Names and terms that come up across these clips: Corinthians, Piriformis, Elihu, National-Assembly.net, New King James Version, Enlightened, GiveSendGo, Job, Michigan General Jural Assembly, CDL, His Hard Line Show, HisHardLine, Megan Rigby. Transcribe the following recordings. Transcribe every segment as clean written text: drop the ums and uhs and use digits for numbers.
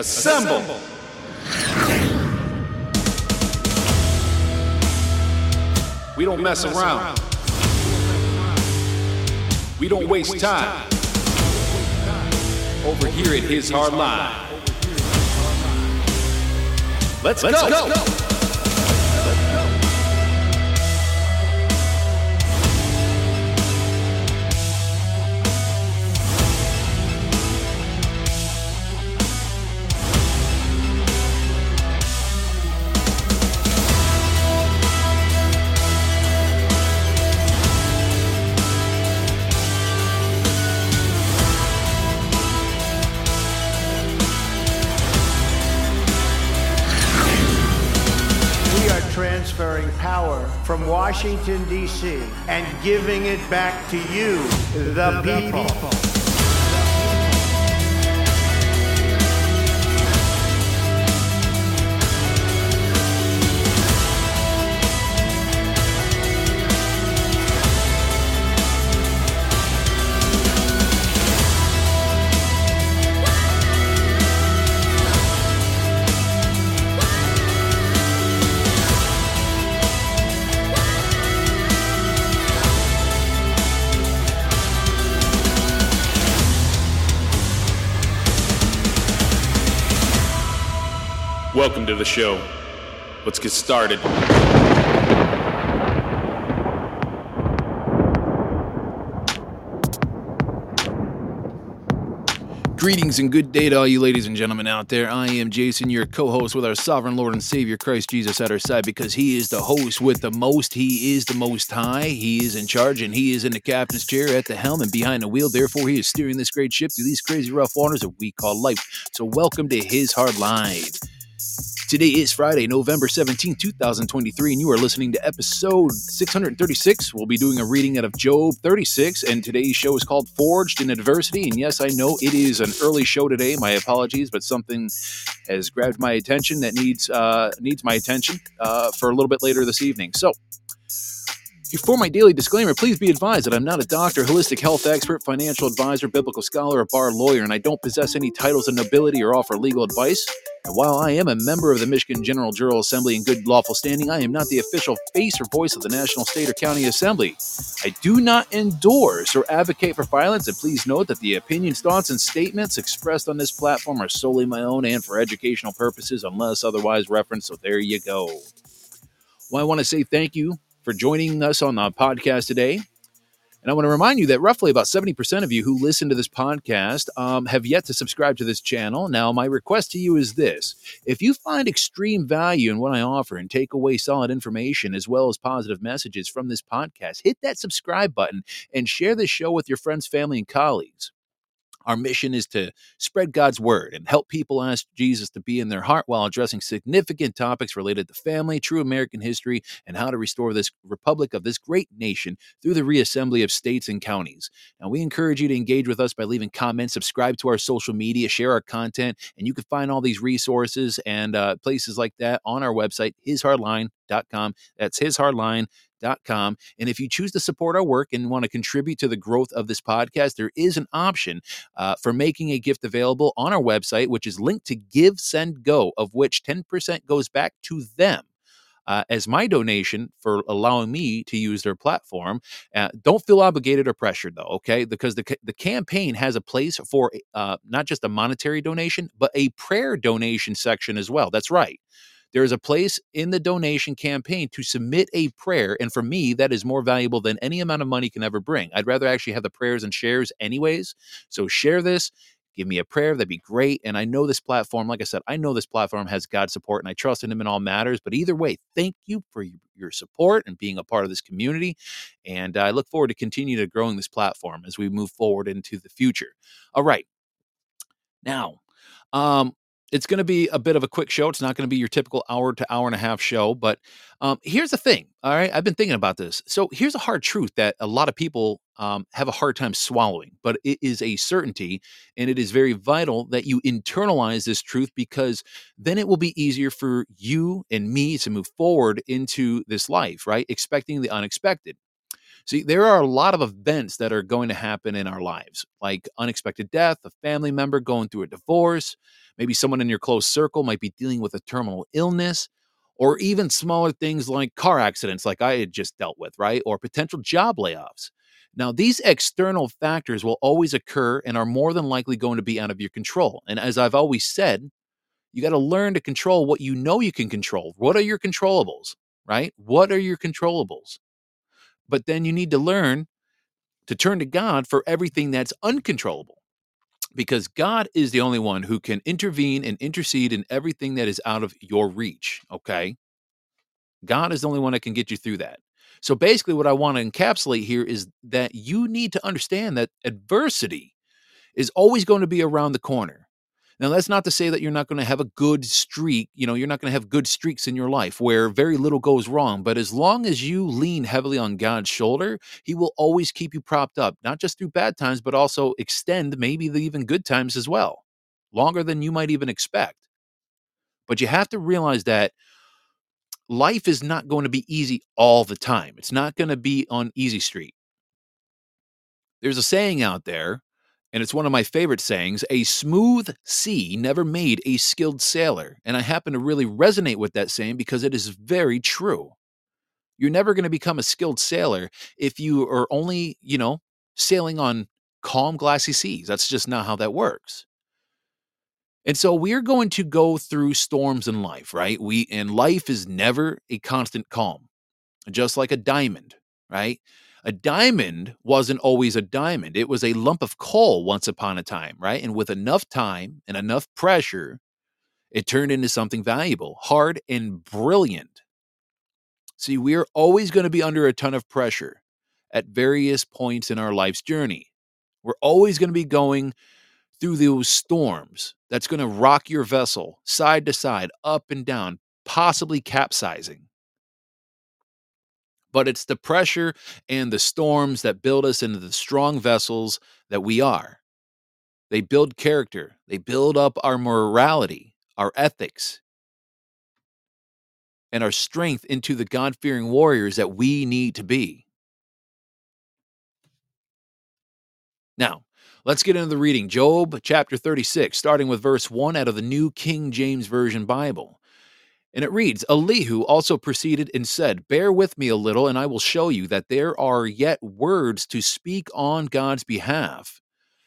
assemble. We don't mess around. We don't waste time. Over here at His Hard Line. Let's go. Power from Washington, D.C., and giving it back to you, the people. Welcome to the show. Let's get started. Greetings and good day to all you ladies and gentlemen out there. I am Jason, your co-host with our sovereign Lord and Savior Christ Jesus at our side, because he is the host with the most. He is the most high. He is in charge, and he is in the captain's chair, at the helm and behind the wheel. Therefore, he is steering this great ship through these crazy rough waters that we call life. So welcome to His Hard Line. Today is Friday, November 17, 2023, and you are listening to episode 636. We'll be doing a reading out of Job 36, and today's show is called Forged in Adversity. And yes, I know it is an early show today. My apologies, but something has grabbed my attention that needs my attention for a little bit later this evening. So, for my daily disclaimer, please be advised that I'm not a doctor, holistic health expert, financial advisor, biblical scholar, or bar lawyer, and I don't possess any titles of nobility or offer legal advice. And while I am a member of the Michigan General Jural Assembly in good lawful standing, I am not the official face or voice of the National, State, or County Assembly. I do not endorse or advocate for violence, and please note that the opinions, thoughts, and statements expressed on this platform are solely my own and for educational purposes unless otherwise referenced, so there you go. Well, I want to say thank you for joining us on the podcast today. And I want to remind you that roughly about 70% of you who listen to this podcast have yet to subscribe to this channel. Now, my request to you is this. If you find extreme value in what I offer and take away solid information as well as positive messages from this podcast, hit that subscribe button and share this show with your friends, family, and colleagues. Our mission is to spread God's word and help people ask Jesus to be in their heart while addressing significant topics related to family, true American history, and how to restore this republic of this great nation through the reassembly of states and counties. Now, we encourage you to engage with us by leaving comments, subscribe to our social media, share our content, and you can find all these resources and places like that on our website, hishardline.com. That's hishardline.com. And if you choose to support our work and want to contribute to the growth of this podcast, there is an option for making a gift available on our website, which is linked to GiveSendGo, of which 10% goes back to them as my donation for allowing me to use their platform. Don't feel obligated or pressured, though, okay? Because the campaign has a place for not just a monetary donation, but a prayer donation section as well. That's right. There is a place in the donation campaign to submit a prayer, and for me, that is more valuable than any amount of money can ever bring. I'd rather actually have the prayers and shares anyways, so share this, give me a prayer, that'd be great, and I know this platform, like I said, I know this platform has God's support, and I trust in him in all matters, but either way, thank you for your support and being a part of this community, and I look forward to continuing to growing this platform as we move forward into the future. All right. Now, it's going to be a bit of a quick show. It's not going to be your typical hour to hour and a half show, but here's the thing. All right. I've been thinking about this. So here's a hard truth that a lot of people have a hard time swallowing, but it is a certainty, and it is very vital that you internalize this truth, because then it will be easier for you and me to move forward into this life, right? Expecting the unexpected. See, there are a lot of events that are going to happen in our lives, like unexpected death, a family member going through a divorce, Maybe someone in your close circle might be dealing with a terminal illness, or even smaller things like car accidents like I had just dealt with, right? Or potential job layoffs. Now, these external factors will always occur and are more than likely going to be out of your control. And as I've always said, you got to learn to control what you know you can control. What are your controllables, right? What are your controllables? But then you need to learn to turn to God for everything that's uncontrollable, because God is the only one who can intervene and intercede in everything that is out of your reach, okay? God is the only one that can get you through that. So basically what I want to encapsulate here is that you need to understand that adversity is always going to be around the corner. Now, that's not to say that you're not going to have a good streak. You know, you're not going to have good streaks in your life where very little goes wrong. But as long as you lean heavily on God's shoulder, he will always keep you propped up, not just through bad times, but also extend maybe the even good times as well, longer than you might even expect. But you have to realize that life is not going to be easy all the time. It's not going to be on easy street. There's a saying out there, and it's one of my favorite sayings: a smooth sea never made a skilled sailor. And I happen to really resonate with that saying because it is very true. You're never going to become a skilled sailor if you are only, sailing on calm, glassy seas. That's just not how that works. And so we're going to go through storms in life, right? And life is never a constant calm, just like a diamond, right? A diamond wasn't always a diamond. It was a lump of coal once upon a time, right? And with enough time and enough pressure, it turned into something valuable, hard, and brilliant. See, we are always going to be under a ton of pressure at various points in our life's journey. We're always going to be going through those storms that's going to rock your vessel side to side, up and down, possibly capsizing. But it's the pressure and the storms that build us into the strong vessels that we are. They build character. They build up our morality, our ethics, and our strength into the God-fearing warriors that we need to be. Now, let's get into the reading. Job chapter 36, starting with verse 1 out of the New King James Version Bible. And it reads, Elihu also proceeded and said, bear with me a little, and I will show you that there are yet words to speak on God's behalf.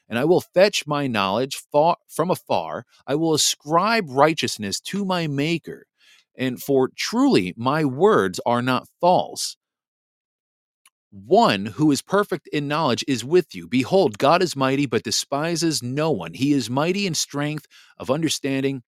And I will fetch my knowledge from afar. I will ascribe righteousness to my Maker. And for truly my words are not false. One who is perfect in knowledge is with you. Behold, God is mighty, but despises no one. He is mighty in strength of understanding,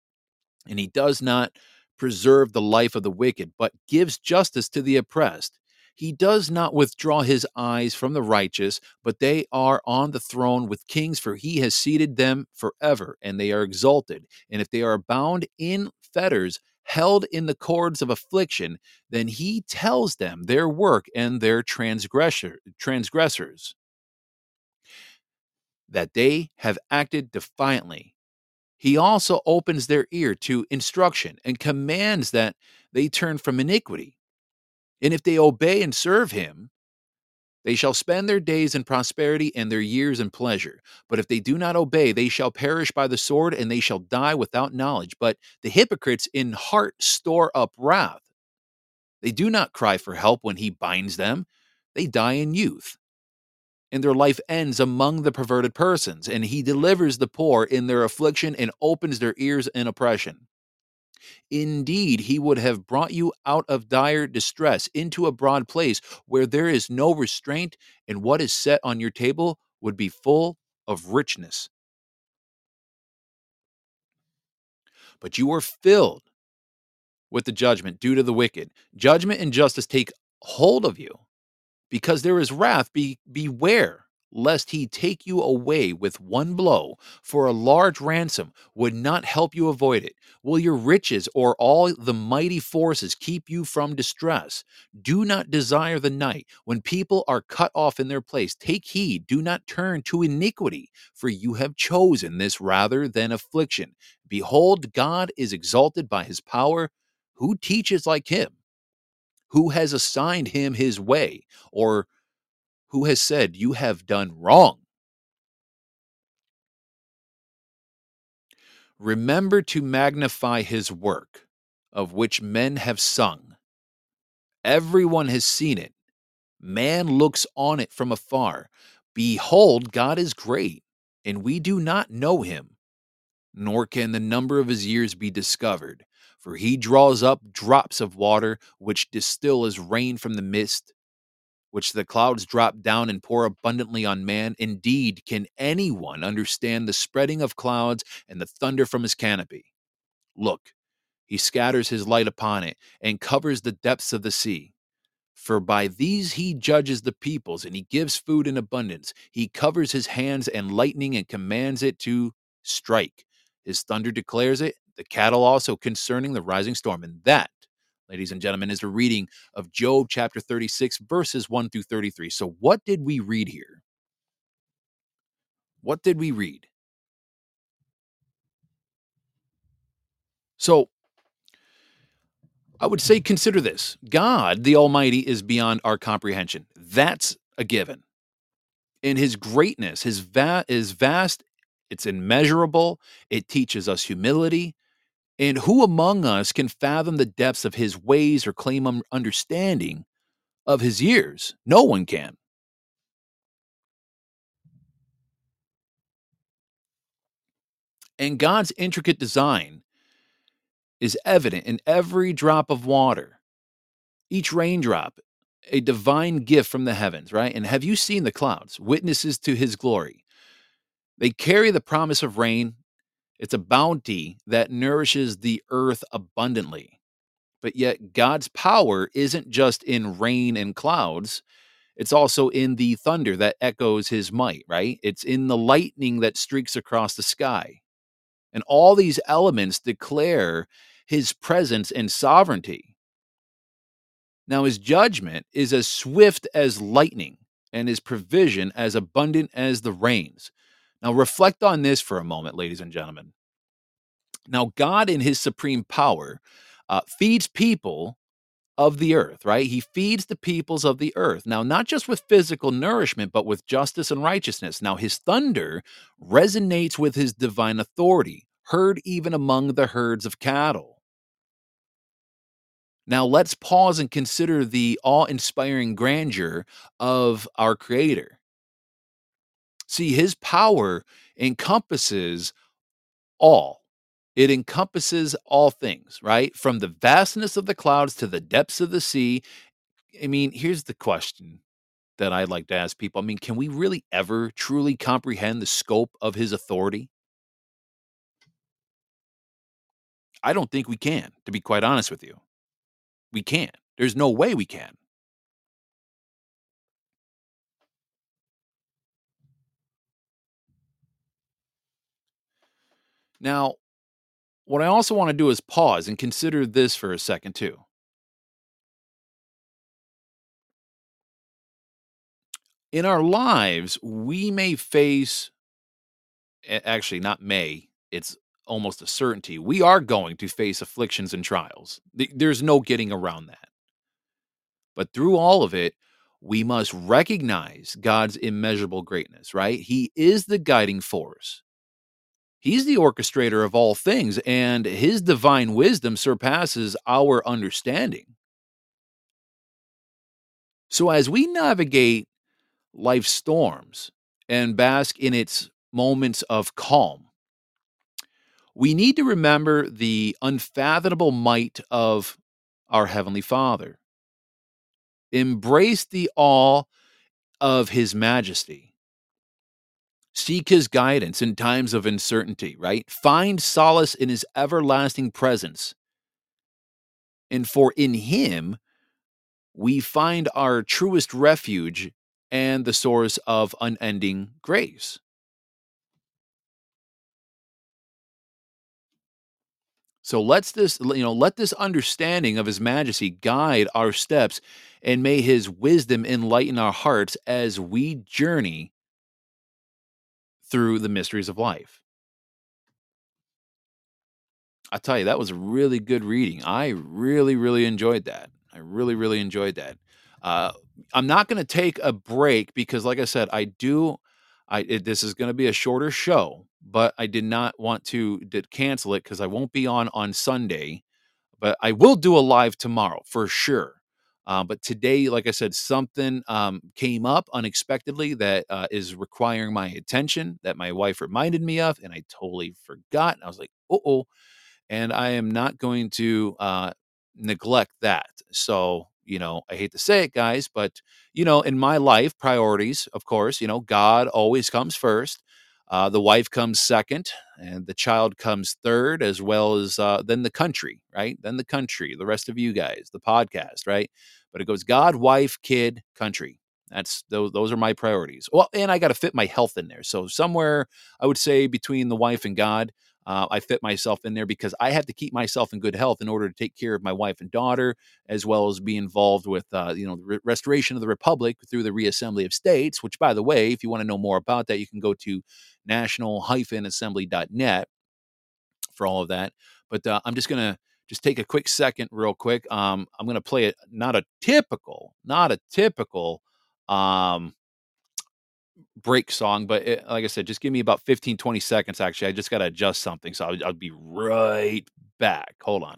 and he does not preserve the life of the wicked, but gives justice to the oppressed. He does not withdraw his eyes from the righteous, but they are on the throne with kings, for he has seated them forever, and they are exalted. And if they are bound in fetters, held in the cords of affliction, then he tells them their work and their transgressors, that they have acted defiantly. He also opens their ear to instruction and commands that they turn from iniquity. And if they obey and serve him, they shall spend their days in prosperity and their years in pleasure. But if they do not obey, they shall perish by the sword, and they shall die without knowledge. But the hypocrites in heart store up wrath. They do not cry for help when he binds them. They die in youth, and their life ends among the perverted persons, and he delivers the poor in their affliction and opens their ears in oppression. Indeed, he would have brought you out of dire distress into a broad place where there is no restraint, and what is set on your table would be full of richness. But you are filled with the judgment due to the wicked. Judgment and justice take hold of you. Because there is wrath, beware, lest he take you away with one blow, for a large ransom would not help you avoid it. Will your riches or all the mighty forces keep you from distress? Do not desire the night when people are cut off in their place. Take heed, do not turn to iniquity, for you have chosen this rather than affliction. Behold, God is exalted by his power. Who teaches like him? Who has assigned him his way, or who has said, you have done wrong? Remember to magnify his work, of which men have sung. Everyone has seen it. Man looks on it from afar. Behold, God is great, and we do not know him, nor can the number of his years be discovered. For he draws up drops of water, which distill as rain from the mist, which the clouds drop down and pour abundantly on man. Indeed, can anyone understand the spreading of clouds and the thunder from his canopy? Look, he scatters his light upon it and covers the depths of the sea. For by these he judges the peoples, and he gives food in abundance. He covers his hands and lightning and commands it to strike. His thunder declares it, the cattle also concerning the rising storm. And that, ladies and gentlemen, is a reading of Job chapter 36, verses 1 through 33. So what did we read here? What did we read? So I would say consider this. God, the Almighty, is beyond our comprehension. That's a given. In his greatness, his vast, it's immeasurable. It teaches us humility. And who among us can fathom the depths of his ways or claim understanding of his years? No one can. And God's intricate design is evident in every drop of water, each raindrop, a divine gift from the heavens, right? And have you seen the clouds, witnesses to his glory? They carry the promise of rain. It's a bounty that nourishes the earth abundantly. But yet God's power isn't just in rain and clouds. It's also in the thunder that echoes his might, right? It's in the lightning that streaks across the sky. And all these elements declare his presence and sovereignty. Now his judgment is as swift as lightning and his provision as abundant as the rains. Now, reflect on this for a moment, ladies and gentlemen. Now, God in his supreme power feeds people of the earth, right? He feeds the peoples of the earth. Now, not just with physical nourishment, but with justice and righteousness. Now, his thunder resonates with his divine authority, heard even among the herds of cattle. Now, let's pause and consider the awe-inspiring grandeur of our Creator. See, his power encompasses all. It encompasses all things, right? From the vastness of the clouds to the depths of the sea. I mean, here's the question that I'd like to ask people. I mean, can we really ever truly comprehend the scope of his authority? I don't think we can, to be quite honest with you. We can't. There's no way we can. Now, what I also want to do is pause and consider this for a second, too. In our lives, we may face, actually not may, it's almost a certainty, we are going to face afflictions and trials. There's no getting around that. But through all of it, we must recognize God's immeasurable greatness, right? He is the guiding force. He's the orchestrator of all things, and his divine wisdom surpasses our understanding. So as we navigate life's storms and bask in its moments of calm, we need to remember the unfathomable might of our Heavenly Father. Embrace the awe of his majesty. Seek his guidance in times of uncertainty, right? Find solace in his everlasting presence. And for in him, we find our truest refuge and the source of unending grace. So let this understanding of his majesty guide our steps, and may his wisdom enlighten our hearts as we journey through the mysteries of life. I tell you, that was a really good reading. I really, really enjoyed that. I'm not going to take a break because, like I said, this is going to be a shorter show, but I did not want to cancel it because I won't be on Sunday, but I will do a live tomorrow for sure. But today, like I said, something came up unexpectedly that is requiring my attention that my wife reminded me of, and I totally forgot. I was like, uh-oh, and I am not going to neglect that. So, you know, I hate to say it, guys, but, you know, in my life, priorities, of course, you know, God always comes first. The wife comes second, and the child comes third, as well as then the country, right? Then the country, the rest of you guys, the podcast, right? But it goes God, wife, kid, country. That's those are my priorities. Well, and I got to fit my health in there. So somewhere I would say between the wife and God, I fit myself in there because I have to keep myself in good health in order to take care of my wife and daughter, as well as be involved with, you know, the restoration of the republic through the reassembly of states, which, by the way, if you want to know more about that, you can go to National-Assembly.net for all of that. But I'm just going to take a quick second real quick. I'm going to play it. Not a typical break song, but it, like I said, just give me about 15, 20 seconds. Actually, I just got to adjust something. So I'll be right back. Hold on.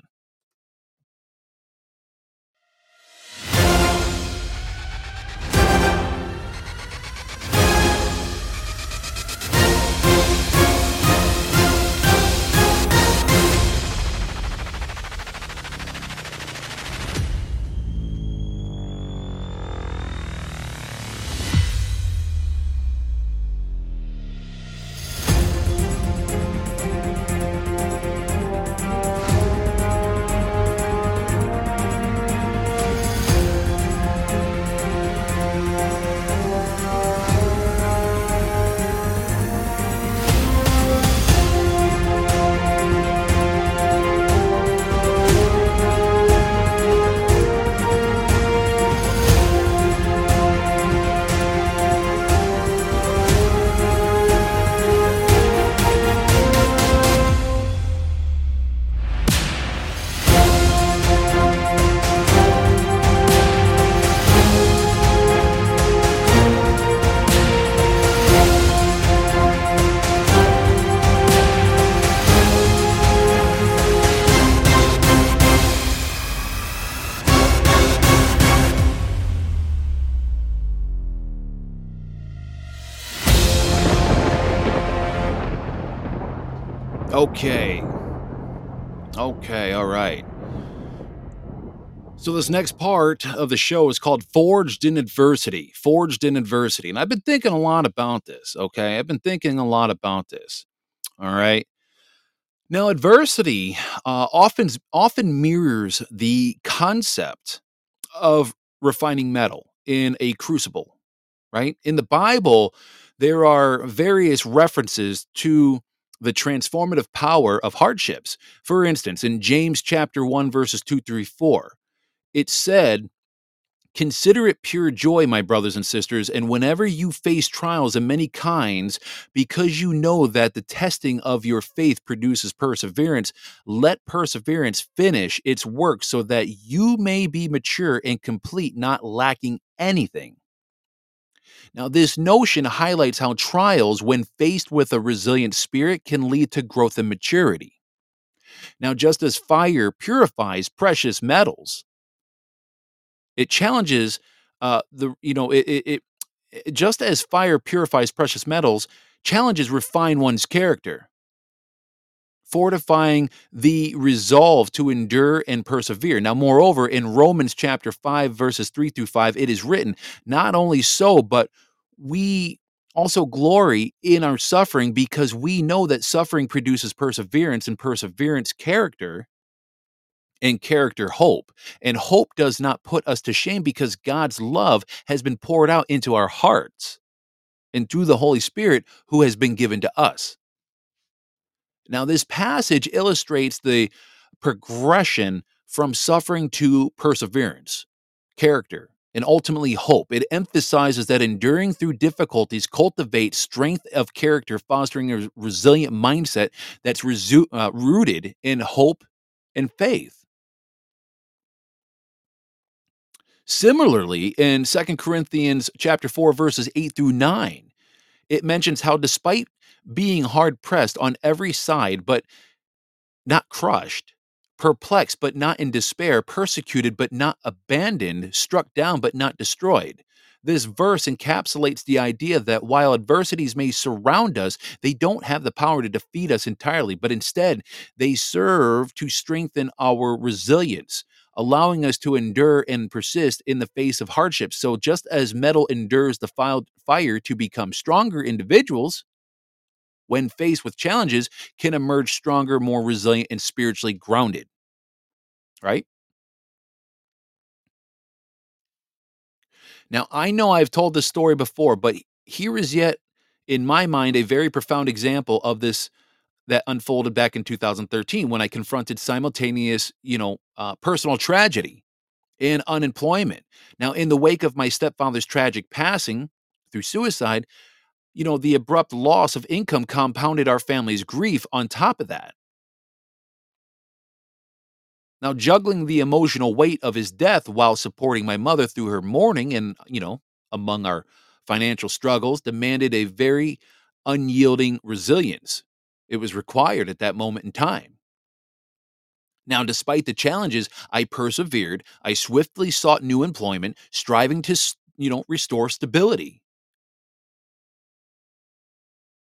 Okay, all right. So this next part of the show is called Forged in Adversity. Forged in Adversity. And I've been thinking a lot about this, okay? All right. Now, adversity often mirrors the concept of refining metal in a crucible, right? In the Bible, there are various references to the transformative power of hardships. For instance, in James chapter 1, verses 2-4, it said, "Consider it pure joy, my brothers and sisters, and whenever you face trials of many kinds, because you know that the testing of your faith produces perseverance, let perseverance finish its work so that you may be mature and complete, not lacking anything." Now, this notion highlights how trials, when faced with a resilient spirit, can lead to growth and maturity. Now, just as fire purifies precious metals, it challenges just as fire purifies precious metals, challenges refine one's character, fortifying the resolve to endure and persevere. Now, moreover, in Romans chapter 5, verses 3-5, it is written, "Not only so, but we also glory in our suffering because we know that suffering produces perseverance, and perseverance character, and character hope. And hope does not put us to shame because God's love has been poured out into our hearts and through the Holy Spirit who has been given to us." Now, this passage illustrates the progression from suffering to perseverance, character, and ultimately hope. It emphasizes that enduring through difficulties cultivates strength of character, fostering a resilient mindset that's rooted in hope and faith. Similarly, in 2 Corinthians chapter 4, verses 8-9, it mentions how despite being hard-pressed on every side, but not crushed, perplexed, but not in despair, persecuted, but not abandoned, struck down, but not destroyed. This verse encapsulates the idea that while adversities may surround us, they don't have the power to defeat us entirely, but instead they serve to strengthen our resilience, allowing us to endure and persist in the face of hardships. So just as metal endures the fire to become stronger, individuals, when faced with challenges, can emerge stronger, more resilient, and spiritually grounded. Right? Now, I know I've told this story before, but here is yet, in my mind, a very profound example of this that unfolded back in 2013 when I confronted simultaneous, personal tragedy and unemployment. Now, in the wake of my stepfather's tragic passing through suicide, the abrupt loss of income compounded our family's grief on top of that. Now, juggling the emotional weight of his death while supporting my mother through her mourning and, among our financial struggles, demanded a very unyielding resilience. It was required at that moment in time. Now, despite the challenges, I persevered. I swiftly sought new employment, striving to, restore stability.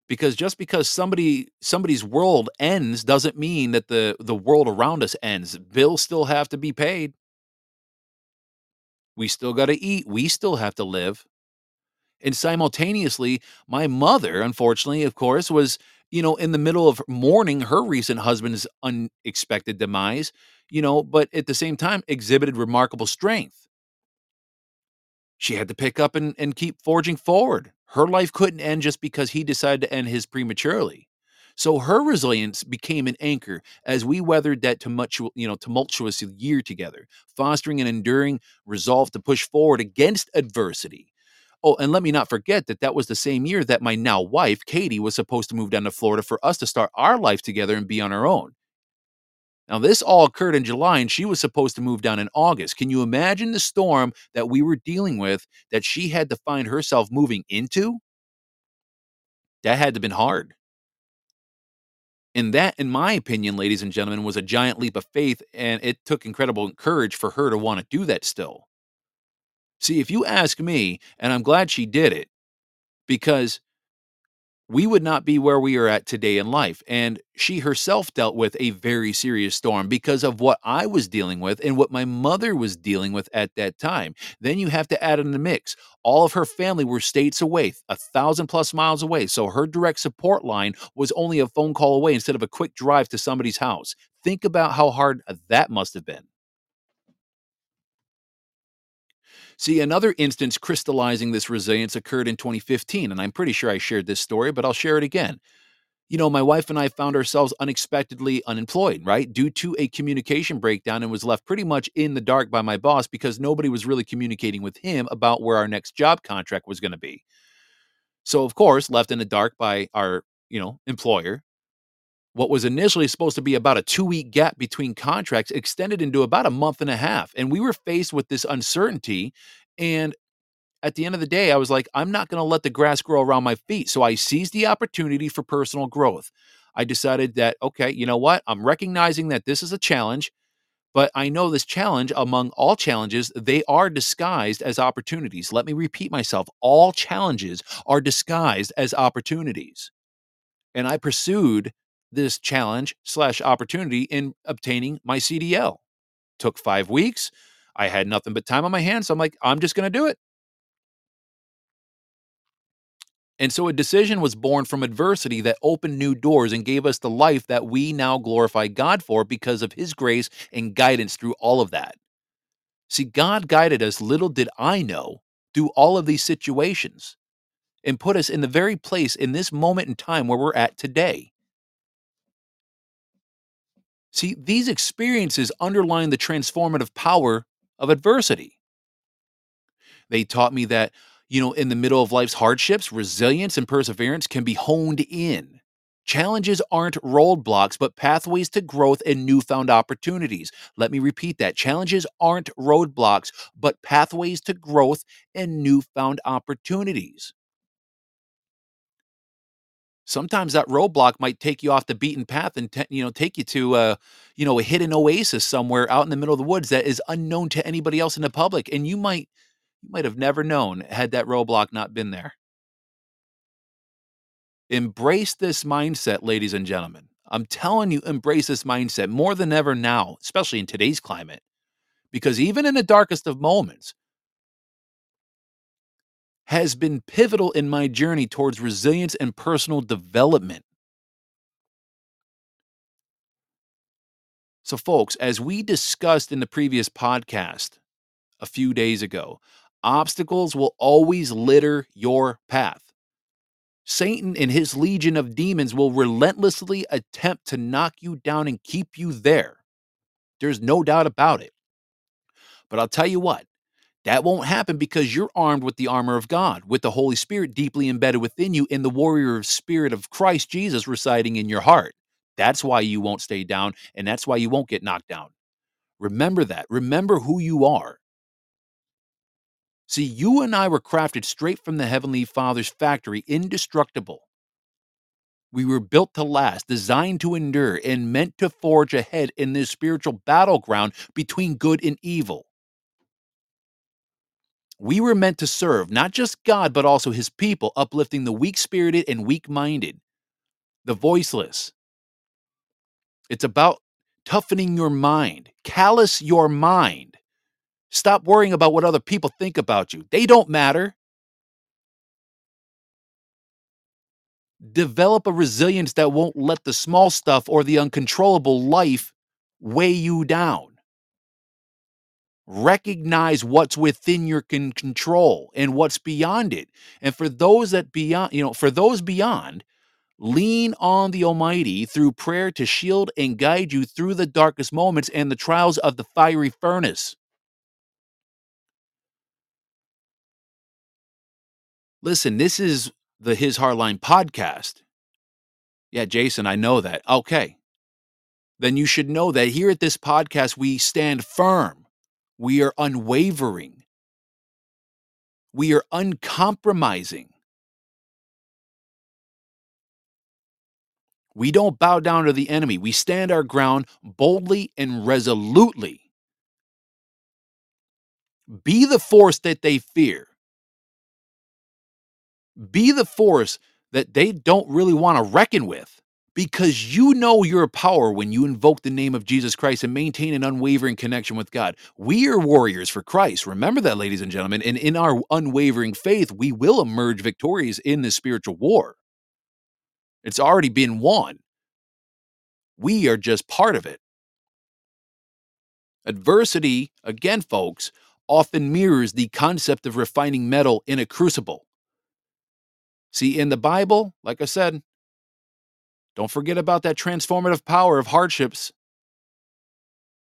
Because just because somebody's world ends doesn't mean that the world around us ends. Bills still have to be paid. We still got to eat. We still have to live. And simultaneously, my mother, unfortunately, of course, was, in the middle of mourning her recent husband's unexpected demise, but at the same time exhibited remarkable strength. She had to pick up and keep forging forward. Her life couldn't end just because he decided to end his prematurely. So her resilience became an anchor as we weathered that tumultuous year together, fostering an enduring resolve to push forward against adversity. Oh, and let me not forget that was the same year that my now wife, Katie, was supposed to move down to Florida for us to start our life together and be on our own. Now, this all occurred in July, and she was supposed to move down in August. Can you imagine the storm that we were dealing with that she had to find herself moving into? That had to have been hard. And that, in my opinion, ladies and gentlemen, was a giant leap of faith, and it took incredible courage for her to want to do that still. See, if you ask me, and I'm glad she did it, because we would not be where we are at today in life. And she herself dealt with a very serious storm because of what I was dealing with and what my mother was dealing with at that time. Then you have to add in the mix. All of her family were states away, 1,000+ miles away. So her direct support line was only a phone call away instead of a quick drive to somebody's house. Think about how hard that must have been. See, another instance crystallizing this resilience occurred in 2015, and I'm pretty sure I shared this story, but I'll share it again. My wife and I found ourselves unexpectedly unemployed, right, due to a communication breakdown, and was left pretty much in the dark by my boss because nobody was really communicating with him about where our next job contract was going to be. So, of course, left in the dark by our, employer, what was initially supposed to be about a 2-week gap between contracts extended into about a month and a half. And we were faced with this uncertainty. And at the end of the day, I was like, I'm not going to let the grass grow around my feet. So I seized the opportunity for personal growth. I decided that, okay, you know what? I'm recognizing that this is a challenge, but I know this challenge, among all challenges, they are disguised as opportunities. Let me repeat myself. All challenges are disguised as opportunities. And I pursued this challenge/opportunity in obtaining my CDL. Took 5 weeks. I had nothing but time on my hands. So I'm like, I'm just going to do it. And so a decision was born from adversity that opened new doors and gave us the life that we now glorify God for because of his grace and guidance through all of that. See, God guided us, little did I know, through all of these situations and put us in the very place in this moment in time where we're at today. See, these experiences underline the transformative power of adversity. They taught me that, in the middle of life's hardships, resilience and perseverance can be honed in. Challenges aren't roadblocks, but pathways to growth and newfound opportunities. Let me repeat that. Challenges aren't roadblocks, but pathways to growth and newfound opportunities. sometimes that roadblock might take you off the beaten path and take you to a hidden oasis somewhere out in the middle of the woods that is unknown to anybody else in the public, and you might have never known had that roadblock not been there. Embrace this mindset, ladies and gentlemen. I'm telling you, embrace this mindset more than ever now, especially in today's climate, because even in the darkest of moments has been pivotal in my journey towards resilience and personal development. So, folks, as we discussed in the previous podcast a few days ago, obstacles will always litter your path. Satan and his legion of demons will relentlessly attempt to knock you down and keep you there. There's no doubt about it. But I'll tell you what, that won't happen because you're armed with the armor of God, with the Holy Spirit deeply embedded within you and the warrior spirit of Christ Jesus residing in your heart. That's why you won't stay down, and that's why you won't get knocked down. Remember that. Remember who you are. See, you and I were crafted straight from the Heavenly Father's factory, indestructible. We were built to last, designed to endure, and meant to forge ahead in this spiritual battleground between good and evil. We were meant to serve not just God, but also His people, uplifting the weak-spirited and weak-minded, the voiceless. It's about toughening your mind, callous your mind. Stop worrying about what other people think about you. They don't matter. Develop a resilience that won't let the small stuff or the uncontrollable life weigh you down. Recognize what's within your control and what's beyond it. And for those beyond, lean on the Almighty through prayer to shield and guide you through the darkest moments and the trials of the fiery furnace. Listen, this is the His Hard Line podcast. Yeah, Jason, I know that. Okay. Then you should know that here at this podcast, we stand firm. We are unwavering. We are uncompromising. We don't bow down to the enemy. We stand our ground boldly and resolutely. Be the force that they fear. Be the force that they don't really want to reckon with, because you know your power when you invoke the name of Jesus Christ and maintain an unwavering connection with God. We are warriors for Christ. Remember that, ladies and gentlemen. And in our unwavering faith, we will emerge victorious in this spiritual war. It's already been won. We are just part of it. Adversity, again, folks, often mirrors the concept of refining metal in a crucible. See, in the Bible, like I said, don't forget about that transformative power of hardships.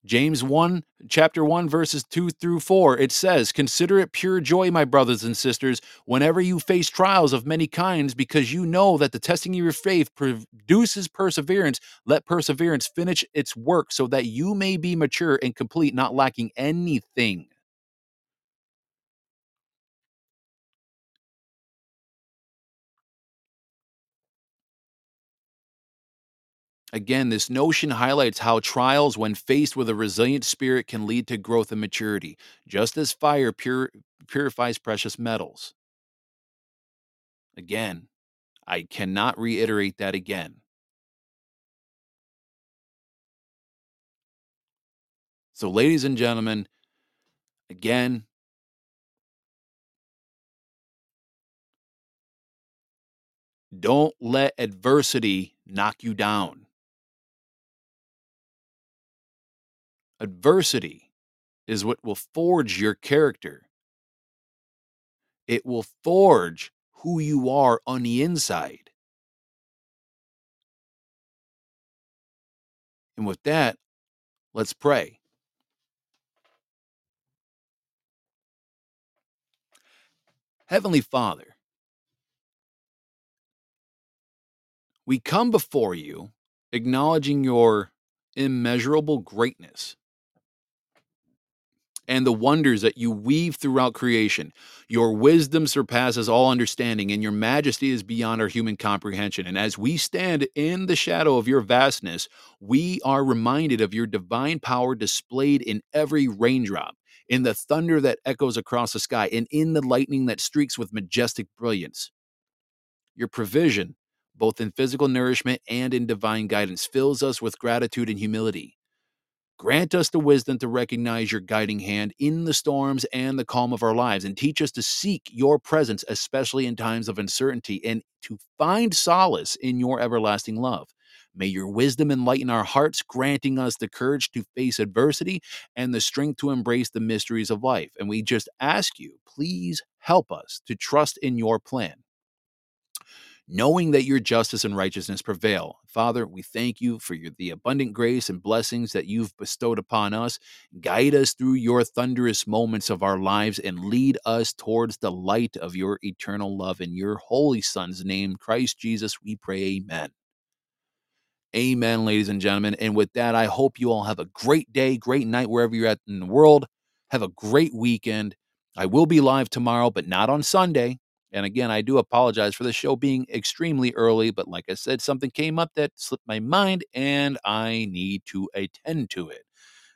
James 1, chapter 1, verses 2 through 4, it says, "Consider it pure joy, my brothers and sisters, whenever you face trials of many kinds, because you know that the testing of your faith produces perseverance. Let perseverance finish its work so that you may be mature and complete, not lacking anything." Again, this notion highlights how trials, when faced with a resilient spirit, can lead to growth and maturity, just as fire purifies precious metals. Again, I cannot reiterate that again. So, ladies and gentlemen, again, don't let adversity knock you down. Adversity is what will forge your character. It will forge who you are on the inside. And with that, let's pray. Heavenly Father, we come before you acknowledging your immeasurable greatness and the wonders that you weave throughout creation. Your wisdom surpasses all understanding, and your majesty is beyond our human comprehension. And as we stand in the shadow of your vastness, we are reminded of your divine power displayed in every raindrop, in the thunder that echoes across the sky, and in the lightning that streaks with majestic brilliance. Your provision, both in physical nourishment and in divine guidance, fills us with gratitude and humility. Grant us the wisdom to recognize your guiding hand in the storms and the calm of our lives, and teach us to seek your presence, especially in times of uncertainty, and to find solace in your everlasting love. May your wisdom enlighten our hearts, granting us the courage to face adversity and the strength to embrace the mysteries of life. And we just ask you, please help us to trust in your plan, knowing that your justice and righteousness prevail. Father, we thank you for the abundant grace and blessings that you've bestowed upon us. Guide us through your thunderous moments of our lives and lead us towards the light of your eternal love. In your holy Son's name, Christ Jesus, we pray, amen. Amen, ladies and gentlemen. And with that, I hope you all have a great day, great night, wherever you're at in the world. Have a great weekend. I will be live tomorrow, but not on Sunday. And again, I do apologize for the show being extremely early, but like I said, something came up that slipped my mind, and I need to attend to it.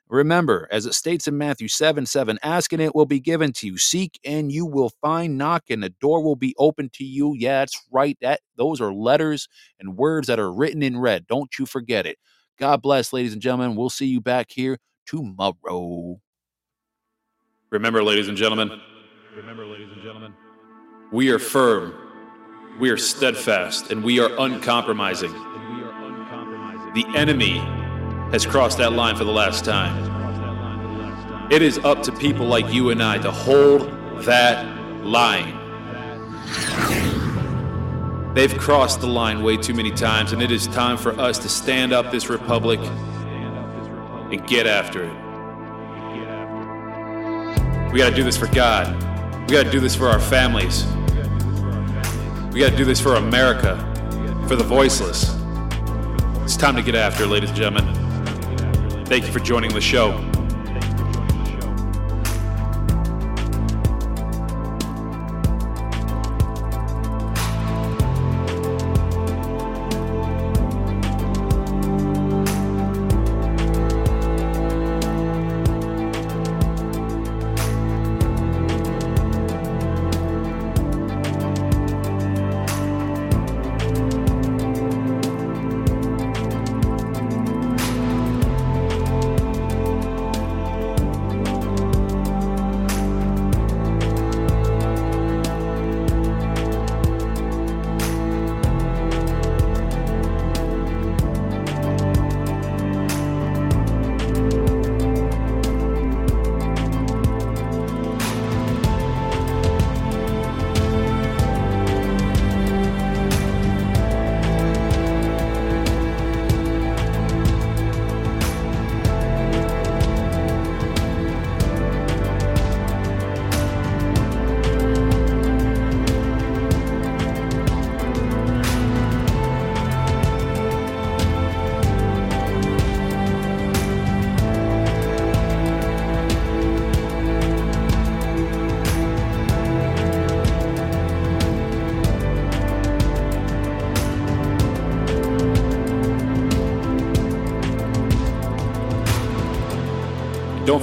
Remember, as it states in Matthew 7:7, ask and it will be given to you. Seek and you will find. Knock and the door will be open to you. Yeah, that's right. Those are letters and words that are written in red. Don't you forget it. God bless, ladies and gentlemen. We'll see you back here tomorrow. Remember, ladies and gentlemen. We are firm, we are steadfast, and we are uncompromising. The enemy has crossed that line for the last time. It is up to people like you and I to hold that line. They've crossed the line way too many times, and it is time for us to stand up this republic and get after it. We got to do this for God. We got to do this for our families. We got to do this for America, for the voiceless. It's time to get after it, ladies and gentlemen. Thank you for joining the show. Don't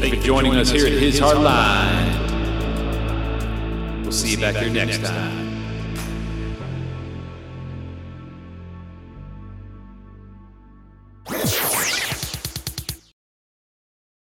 Thank you for joining us here at His Hard Line. We'll see you back here next time.